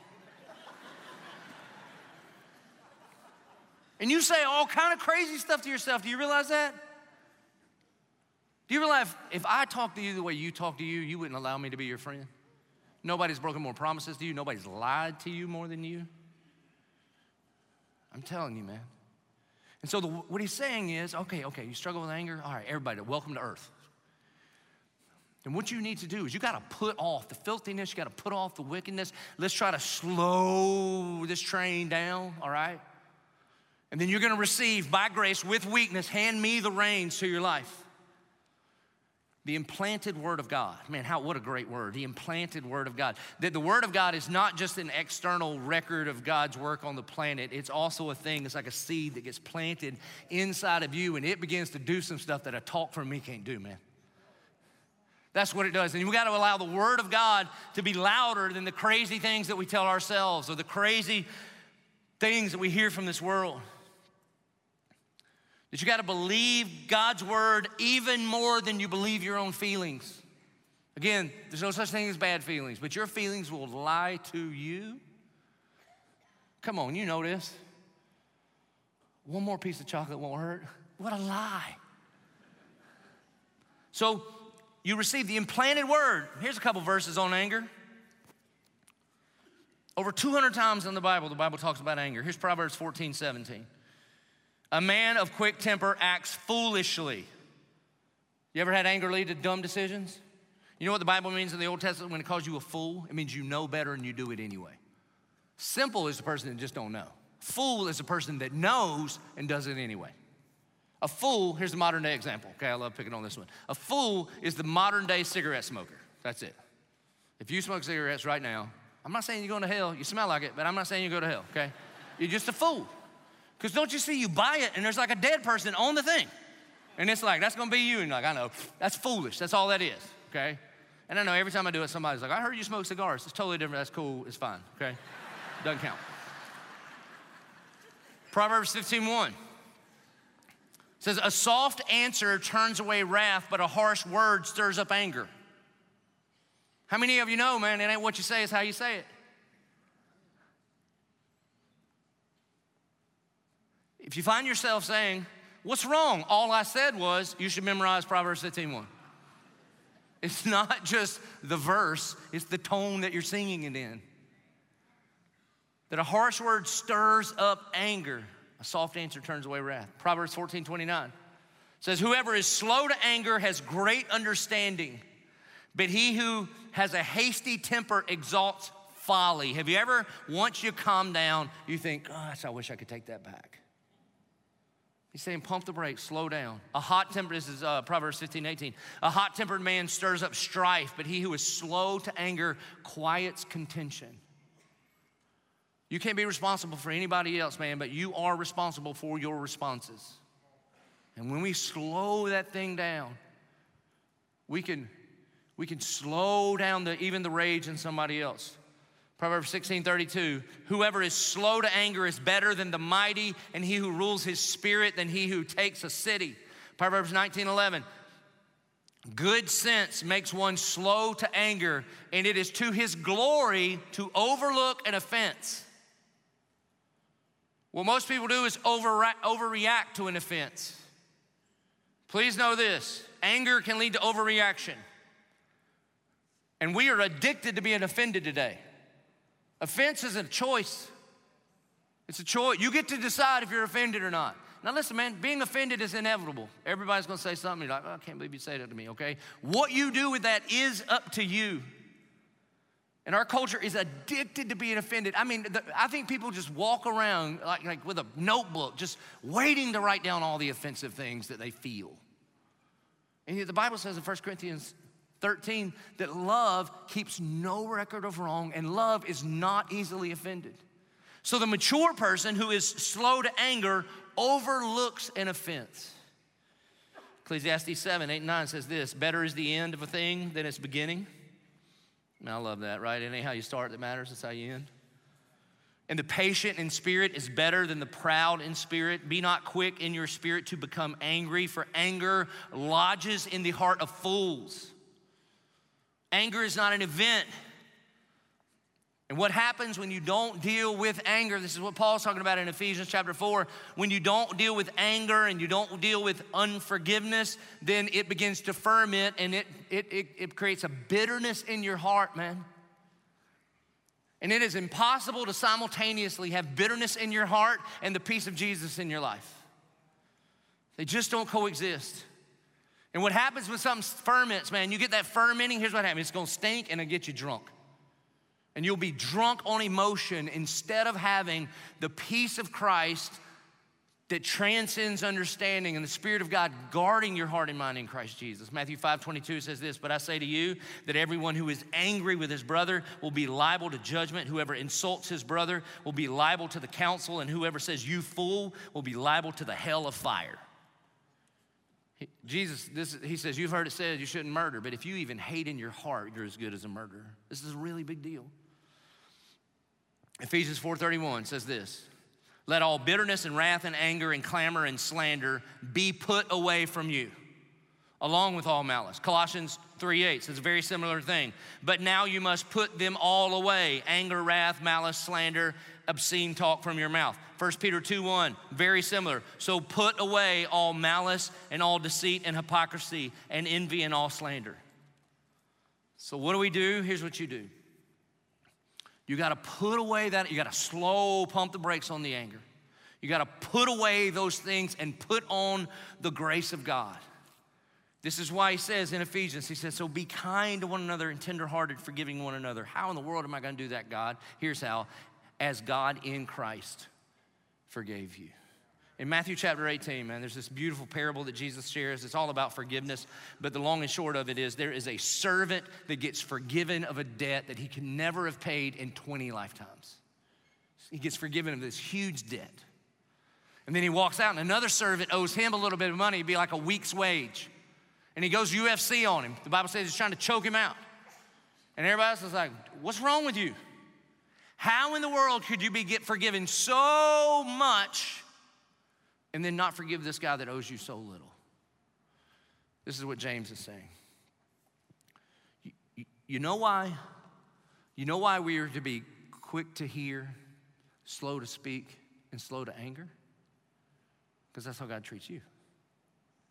And you say all kind of crazy stuff to yourself. Do you realize that? Do you realize if I talked to you the way you talk to you, you wouldn't allow me to be your friend? Nobody's broken more promises to you. Nobody's lied to you more than you. I'm telling you, man. And so the, what he's saying is, okay, okay, you struggle with anger? All right, everybody, welcome to earth. And what you need to do is you gotta put off the filthiness, you gotta put off the wickedness. Let's try to slow this train down, all right? And then you're gonna receive, by grace, with weakness, hand me the reins to your life. The implanted word of God. Man, how what a great word, the implanted word of God. That the word of God is not just an external record of God's work on the planet, it's also a thing, it's like a seed that gets planted inside of you and it begins to do some stuff that a talk from me can't do, man. That's what it does. And we got to allow the word of God to be louder than the crazy things that we tell ourselves or the crazy things that we hear from this world. That you gotta believe God's word even more than you believe your own feelings. Again, there's no such thing as bad feelings, but your feelings will lie to you. Come on, you know this. One more piece of chocolate won't hurt. What a lie. So you receive the implanted word. Here's a couple verses on anger. Over two hundred times in the Bible, the Bible talks about anger. Here's Proverbs fourteen, seventeen. A man of quick temper acts foolishly. You ever had anger lead to dumb decisions? You know what the Bible means in the Old Testament when it calls you a fool? It means you know better and you do it anyway. Simple is the person that just don't know. Fool is the person that knows and does it anyway. A fool, here's the modern day example. Okay, I love picking on this one. A fool is the modern day cigarette smoker. That's it. If you smoke cigarettes right now, I'm not saying you're going to hell, you smell like it, but I'm not saying you go to hell, okay? You're just a fool. Because don't you see, you buy it and there's like a dead person on the thing. And it's like, that's going to be you. And you're like, I know, that's foolish, that's all that is, okay? And I know every time I do it, somebody's like, I heard you smoke cigars. It's totally different, that's cool, it's fine, okay? Doesn't count. Proverbs fifteen, one says, a soft answer turns away wrath, but a harsh word stirs up anger. How many of you know, man, it ain't what you say, it's how you say it. If you find yourself saying, what's wrong? All I said was, you should memorize Proverbs fifteen one. It's not just the verse, it's the tone that you're singing it in. That a harsh word stirs up anger. A soft answer turns away wrath. Proverbs fourteen twenty-nine says, whoever is slow to anger has great understanding, but he who has a hasty temper exalts folly. Have you ever, once you calm down, you think, gosh, I wish I could take that back. He's saying, pump the brakes, slow down. A hot temper, this is uh, Proverbs fifteen eighteen. A hot-tempered man stirs up strife, but he who is slow to anger quiets contention. You can't be responsible for anybody else, man, but you are responsible for your responses. And when we slow that thing down, we can... We can slow down the, even the rage in somebody else. Proverbs sixteen thirty-two, whoever is slow to anger is better than the mighty, and he who rules his spirit than he who takes a city. Proverbs nineteen eleven, good sense makes one slow to anger, and it is to his glory to overlook an offense. What most people do is over, overreact to an offense. Please know this, anger can lead to overreaction. And we are addicted to being offended today. Offense isn't a choice. It's a choice. You get to decide if you're offended or not. Now listen, man, being offended is inevitable. Everybody's going to say something. You're like, oh, I can't believe you say that to me, okay? What you do with that is up to you. And our culture is addicted to being offended. I mean, the, I think people just walk around like, like with a notebook, just waiting to write down all the offensive things that they feel. And the Bible says in First Corinthians thirteen that love keeps no record of wrong, and love is not easily offended. So the mature person who is slow to anger overlooks an offense. Ecclesiastes seven, eight, and nine says this: better is the end of a thing than its beginning. And I love that, right? It ain't how you start that matters, it's how you end. And the patient in spirit is better than the proud in spirit. Be not quick in your spirit to become angry, for anger lodges in the heart of fools. Anger is not an event. And what happens when you don't deal with anger, this is what Paul's talking about in Ephesians chapter four, when you don't deal with anger and you don't deal with unforgiveness, then it begins to ferment, and it, it, it, it creates a bitterness in your heart, man. And it is impossible to simultaneously have bitterness in your heart and the peace of Jesus in your life. They just don't coexist. And what happens when something ferments, man, you get that fermenting, here's what happens. It's gonna stink and it'll get you drunk. And you'll be drunk on emotion instead of having the peace of Christ that transcends understanding and the Spirit of God guarding your heart and mind in Christ Jesus. Matthew five twenty-two says this: but I say to you that everyone who is angry with his brother will be liable to judgment. Whoever insults his brother will be liable to the council, and whoever says you fool will be liable to the hell of fire. He, Jesus, this, he says, you've heard it said you shouldn't murder, but if you even hate in your heart, you're as good as a murderer. This is a really big deal. Ephesians four thirty-one says this: let all bitterness and wrath and anger and clamor and slander be put away from you, along with all malice. Colossians three eight says a very similar thing: but now you must put them all away, anger, wrath, malice, slander, obscene talk from your mouth. First Peter two one, very similar. So put away all malice and all deceit and hypocrisy and envy and all slander. So what do we do? Here's what you do. You gotta put away that, you gotta slow pump the brakes on the anger. You gotta put away those things and put on the grace of God. This is why he says in Ephesians, he says, so be kind to one another and tenderhearted, forgiving one another. How in the world am I gonna do that, God? Here's how: as God in Christ forgave you. In Matthew chapter eighteen, man, there's this beautiful parable that Jesus shares. It's all about forgiveness, but the long and short of it is there is a servant that gets forgiven of a debt that he can never have paid in twenty lifetimes. He gets forgiven of this huge debt. And then he walks out, and another servant owes him a little bit of money. It'd be like a week's wage. And he goes U F C on him. The Bible says he's trying to choke him out. And everybody else is like, what's wrong with you? How in the world could you be get forgiven so much and then not forgive this guy that owes you so little? This is what James is saying. You, you, you know why? You know why we are to be quick to hear, slow to speak, and slow to anger? Because that's how God treats you.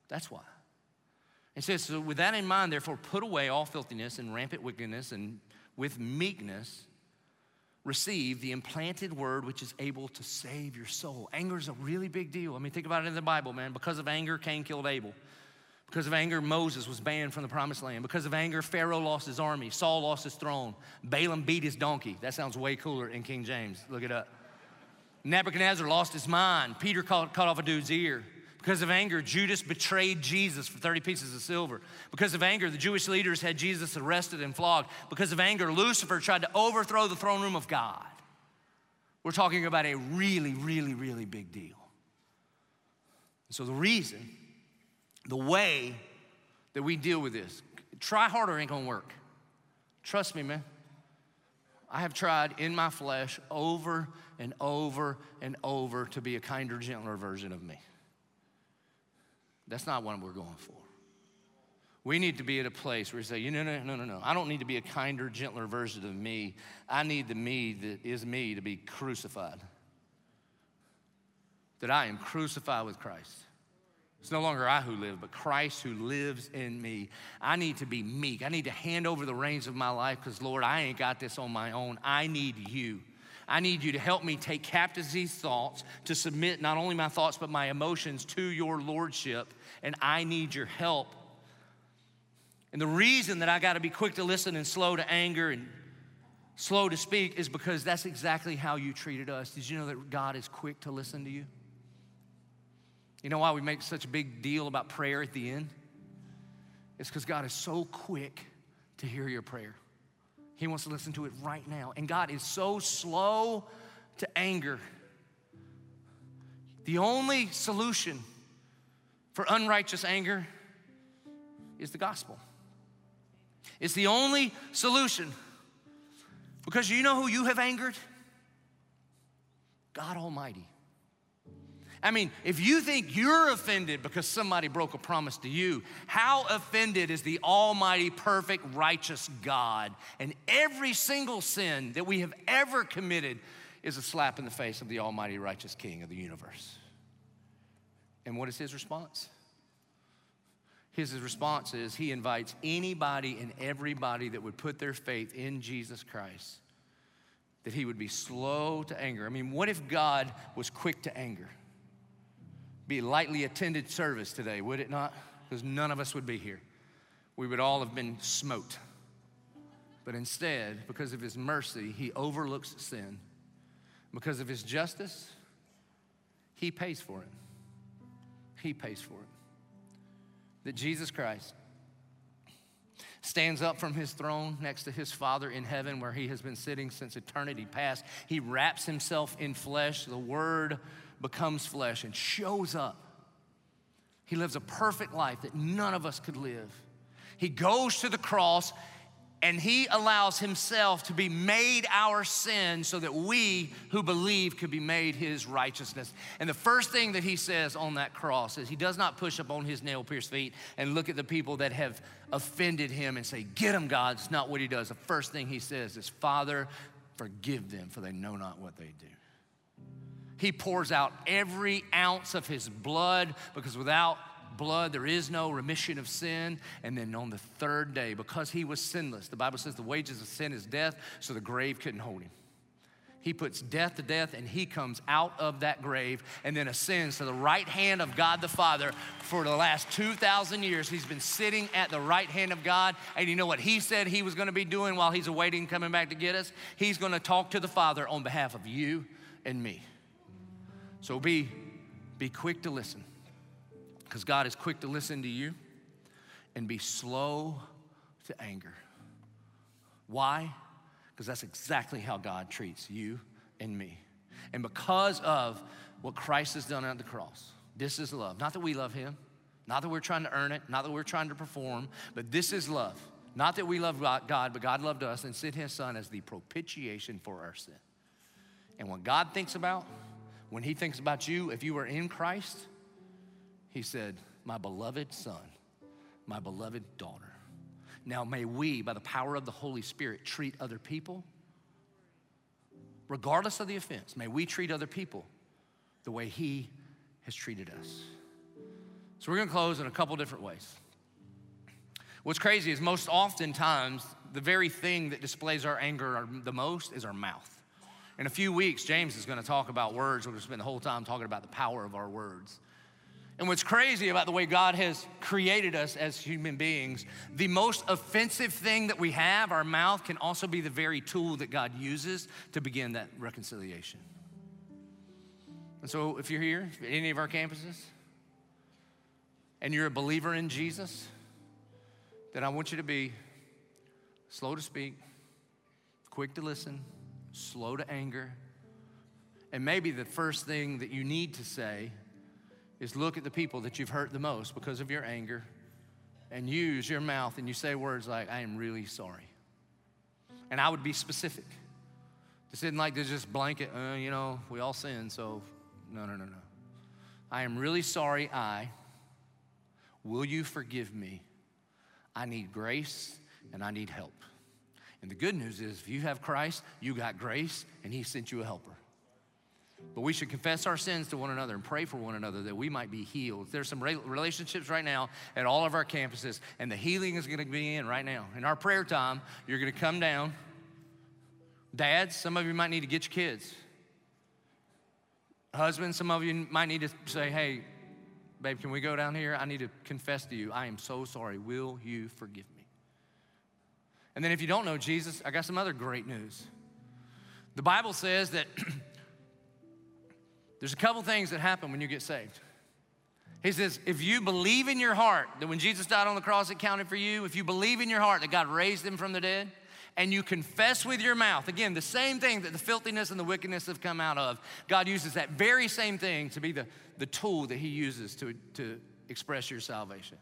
That's why. It says, so with that in mind, therefore, put away all filthiness and rampant wickedness, and with meekness receive the implanted word which is able to save your soul. Anger is a really big deal. I mean, think about it in the Bible, man. Because of anger, Cain killed Abel. Because of anger, Moses was banned from the promised land. Because of anger, Pharaoh lost his army. Saul lost his throne. Balaam beat his donkey. That sounds way cooler in King James. Look it up. Nebuchadnezzar lost his mind. Peter cut off a dude's ear. Because of anger, Judas betrayed Jesus for thirty pieces of silver. Because of anger, the Jewish leaders had Jesus arrested and flogged. Because of anger, Lucifer tried to overthrow the throne room of God. We're talking about a really, really, really big deal. So the reason, the way that we deal with this, try harder ain't gonna work. Trust me, man. I have tried in my flesh over and over and over to be a kinder, gentler version of me. That's not what we're going for. We need to be at a place where we say, you know, no, no, no, no. I don't need to be a kinder, gentler version of me. I need the me that is me to be crucified. That I am crucified with Christ. It's no longer I who live, but Christ who lives in me. I need to be meek. I need to hand over the reins of my life because, Lord, I ain't got this on my own. I need you. I need you to help me take captive these thoughts, to submit not only my thoughts but my emotions to your lordship, and I need your help. And the reason that I gotta be quick to listen and slow to anger and slow to speak is because that's exactly how you treated us. Did you know that God is quick to listen to you? You know why we make such a big deal about prayer at the end? It's because God is so quick to hear your prayer. He wants to listen to it right now. And God is so slow to anger. The only solution for unrighteous anger is the gospel. It's the only solution. Because you know who you have angered? God Almighty. I mean, if you think you're offended because somebody broke a promise to you, how offended is the almighty, perfect, righteous God? And every single sin that we have ever committed is a slap in the face of the almighty, righteous King of the universe. And what is his response? His response is he invites anybody and everybody that would put their faith in Jesus Christ, that he would be slow to anger. I mean, what if God was quick to anger? Be a lightly attended service today, would it not? Because none of us would be here. We would all have been smote. But instead, because of his mercy, he overlooks sin. Because of his justice, he pays for it. He pays for it. That Jesus Christ stands up from his throne next to his Father in heaven where he has been sitting since eternity past. He wraps himself in flesh. The Word becomes flesh and shows up. He lives a perfect life that none of us could live. He goes to the cross and he allows himself to be made our sin so that we who believe could be made his righteousness. And the first thing that he says on that cross is he does not push up on his nail-pierced feet and look at the people that have offended him and say, "Get them, God." It's not what he does. The first thing he says is, "Father, forgive them, for they know not what they do." He pours out every ounce of his blood, because without blood there is no remission of sin. And then on the third day, because he was sinless, the Bible says the wages of sin is death, so the grave couldn't hold him. He puts death to death and he comes out of that grave and then ascends to the right hand of God the Father. For the last two thousand years, he's been sitting at the right hand of God. And you know what he said he was gonna be doing while he's awaiting coming back to get us? He's gonna talk to the Father on behalf of you and me. So be, be quick to listen, because God is quick to listen to you, and be slow to anger. Why? Because that's exactly how God treats you and me. And because of what Christ has done at the cross, this is love. Not that we love him, not that we're trying to earn it, not that we're trying to perform, but this is love. Not that we love God, but God loved us and sent his Son as the propitiation for our sin. And what God thinks about, when he thinks about you, if you are in Christ, he said, "My beloved son, my beloved daughter." Now may we, by the power of the Holy Spirit, treat other people, regardless of the offense, may we treat other people the way he has treated us. So we're gonna close in a couple different ways. What's crazy is most oftentimes, the very thing that displays our anger the most is our mouth. In a few weeks, James is gonna talk about words. We're gonna spend the whole time talking about the power of our words. And what's crazy about the way God has created us as human beings, the most offensive thing that we have, our mouth, can also be the very tool that God uses to begin that reconciliation. And so if you're here, at any of our campuses, and you're a believer in Jesus, then I want you to be slow to speak, quick to listen, slow to anger. And maybe the first thing that you need to say is look at the people that you've hurt the most because of your anger and use your mouth and you say words like, "I am really sorry." And I would be specific. This isn't like there's just blanket, uh, you know, we all sin, so no, no, no, no. I am really sorry, I. Will you forgive me? I need grace and I need help. And the good news is if you have Christ, you got grace and he sent you a helper. But we should confess our sins to one another and pray for one another that we might be healed. There's some relationships right now at all of our campuses, and the healing is gonna be in right now. In our prayer time, you're gonna come down. Dads, some of you might need to get your kids. Husbands, some of you might need to say, hey, babe, can we go down here? I need to confess to you, I am so sorry. Will you forgive me? And then if you don't know Jesus, I got some other great news. The Bible says that there's a couple things that happen when you get saved. He says, if you believe in your heart that when Jesus died on the cross, it counted for you, if you believe in your heart that God raised him from the dead, and you confess with your mouth, again, the same thing that the filthiness and the wickedness have come out of, God uses that very same thing to be the, the tool that he uses to, to express your salvation.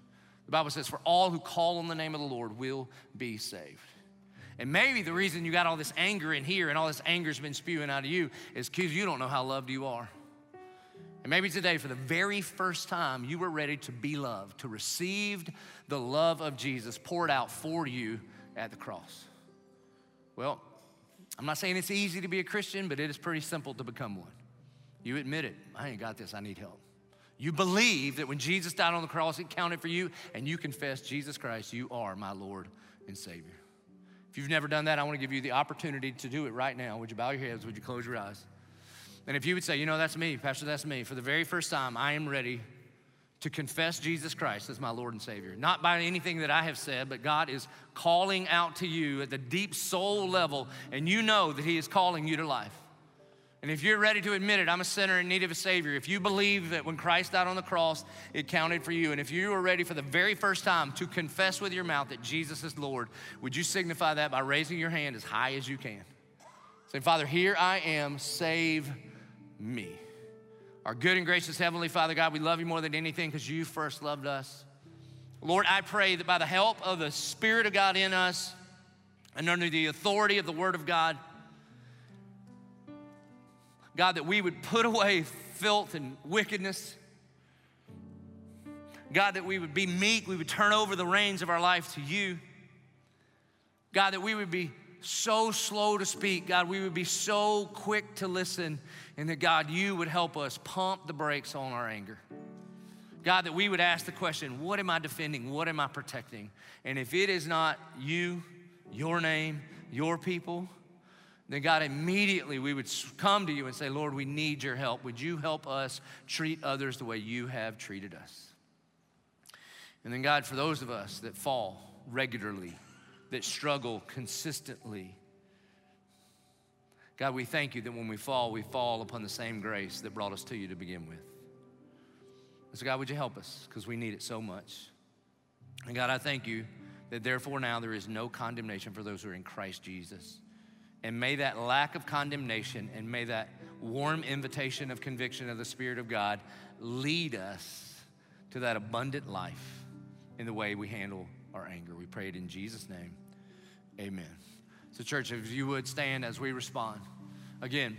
The Bible says, for all who call on the name of the Lord will be saved. And maybe the reason you got all this anger in here and all this anger's been spewing out of you is because you don't know how loved you are. And maybe today, for the very first time, you were ready to be loved, to receive the love of Jesus poured out for you at the cross. Well, I'm not saying it's easy to be a Christian, but it is pretty simple to become one. You admit it. I ain't got this. I need help. You believe that when Jesus died on the cross, it counted for you, and you confess, Jesus Christ, you are my Lord and Savior. If you've never done that, I want to give you the opportunity to do it right now. Would you bow your heads? Would you close your eyes? And if you would say, you know, that's me, Pastor, that's me. For the very first time, I am ready to confess Jesus Christ as my Lord and Savior. Not by anything that I have said, but God is calling out to you at the deep soul level, and you know that he is calling you to life. And if you're ready to admit it, I'm a sinner in need of a Savior. If you believe that when Christ died on the cross, it counted for you. And if you are ready for the very first time to confess with your mouth that Jesus is Lord, would you signify that by raising your hand as high as you can? Say, Father, here I am, save me. Our good and gracious Heavenly Father, God, we love you more than anything because you first loved us. Lord, I pray that by the help of the Spirit of God in us and under the authority of the Word of God, God, that we would put away filth and wickedness. God, that we would be meek, we would turn over the reins of our life to you. God, that we would be so slow to speak. God, we would be so quick to listen, and that, God, you would help us pump the brakes on our anger. God, that we would ask the question, what am I defending? What am I protecting? And if it is not you, your name, your people, then God, immediately we would come to you and say, Lord, we need your help. Would you help us treat others the way you have treated us? And then God, for those of us that fall regularly, that struggle consistently, God, we thank you that when we fall, we fall upon the same grace that brought us to you to begin with. So God, would you help us? Because we need it so much. And God, I thank you that therefore now there is no condemnation for those who are in Christ Jesus. And may that lack of condemnation and may that warm invitation of conviction of the Spirit of God lead us to that abundant life in the way we handle our anger. We pray it in Jesus' name, amen. So church, if you would stand as we respond. Again,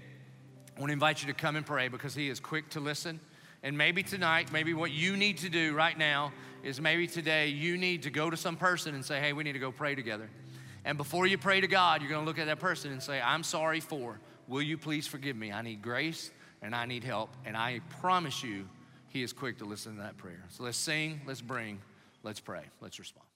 I want to invite you to come and pray because he is quick to listen. And maybe tonight, maybe what you need to do right now is maybe today you need to go to some person and say, hey, we need to go pray together. And before you pray to God, you're gonna look at that person and say, I'm sorry for, will you please forgive me? I need grace and I need help. And I promise you, he is quick to listen to that prayer. So let's sing, let's bring, let's pray, let's respond.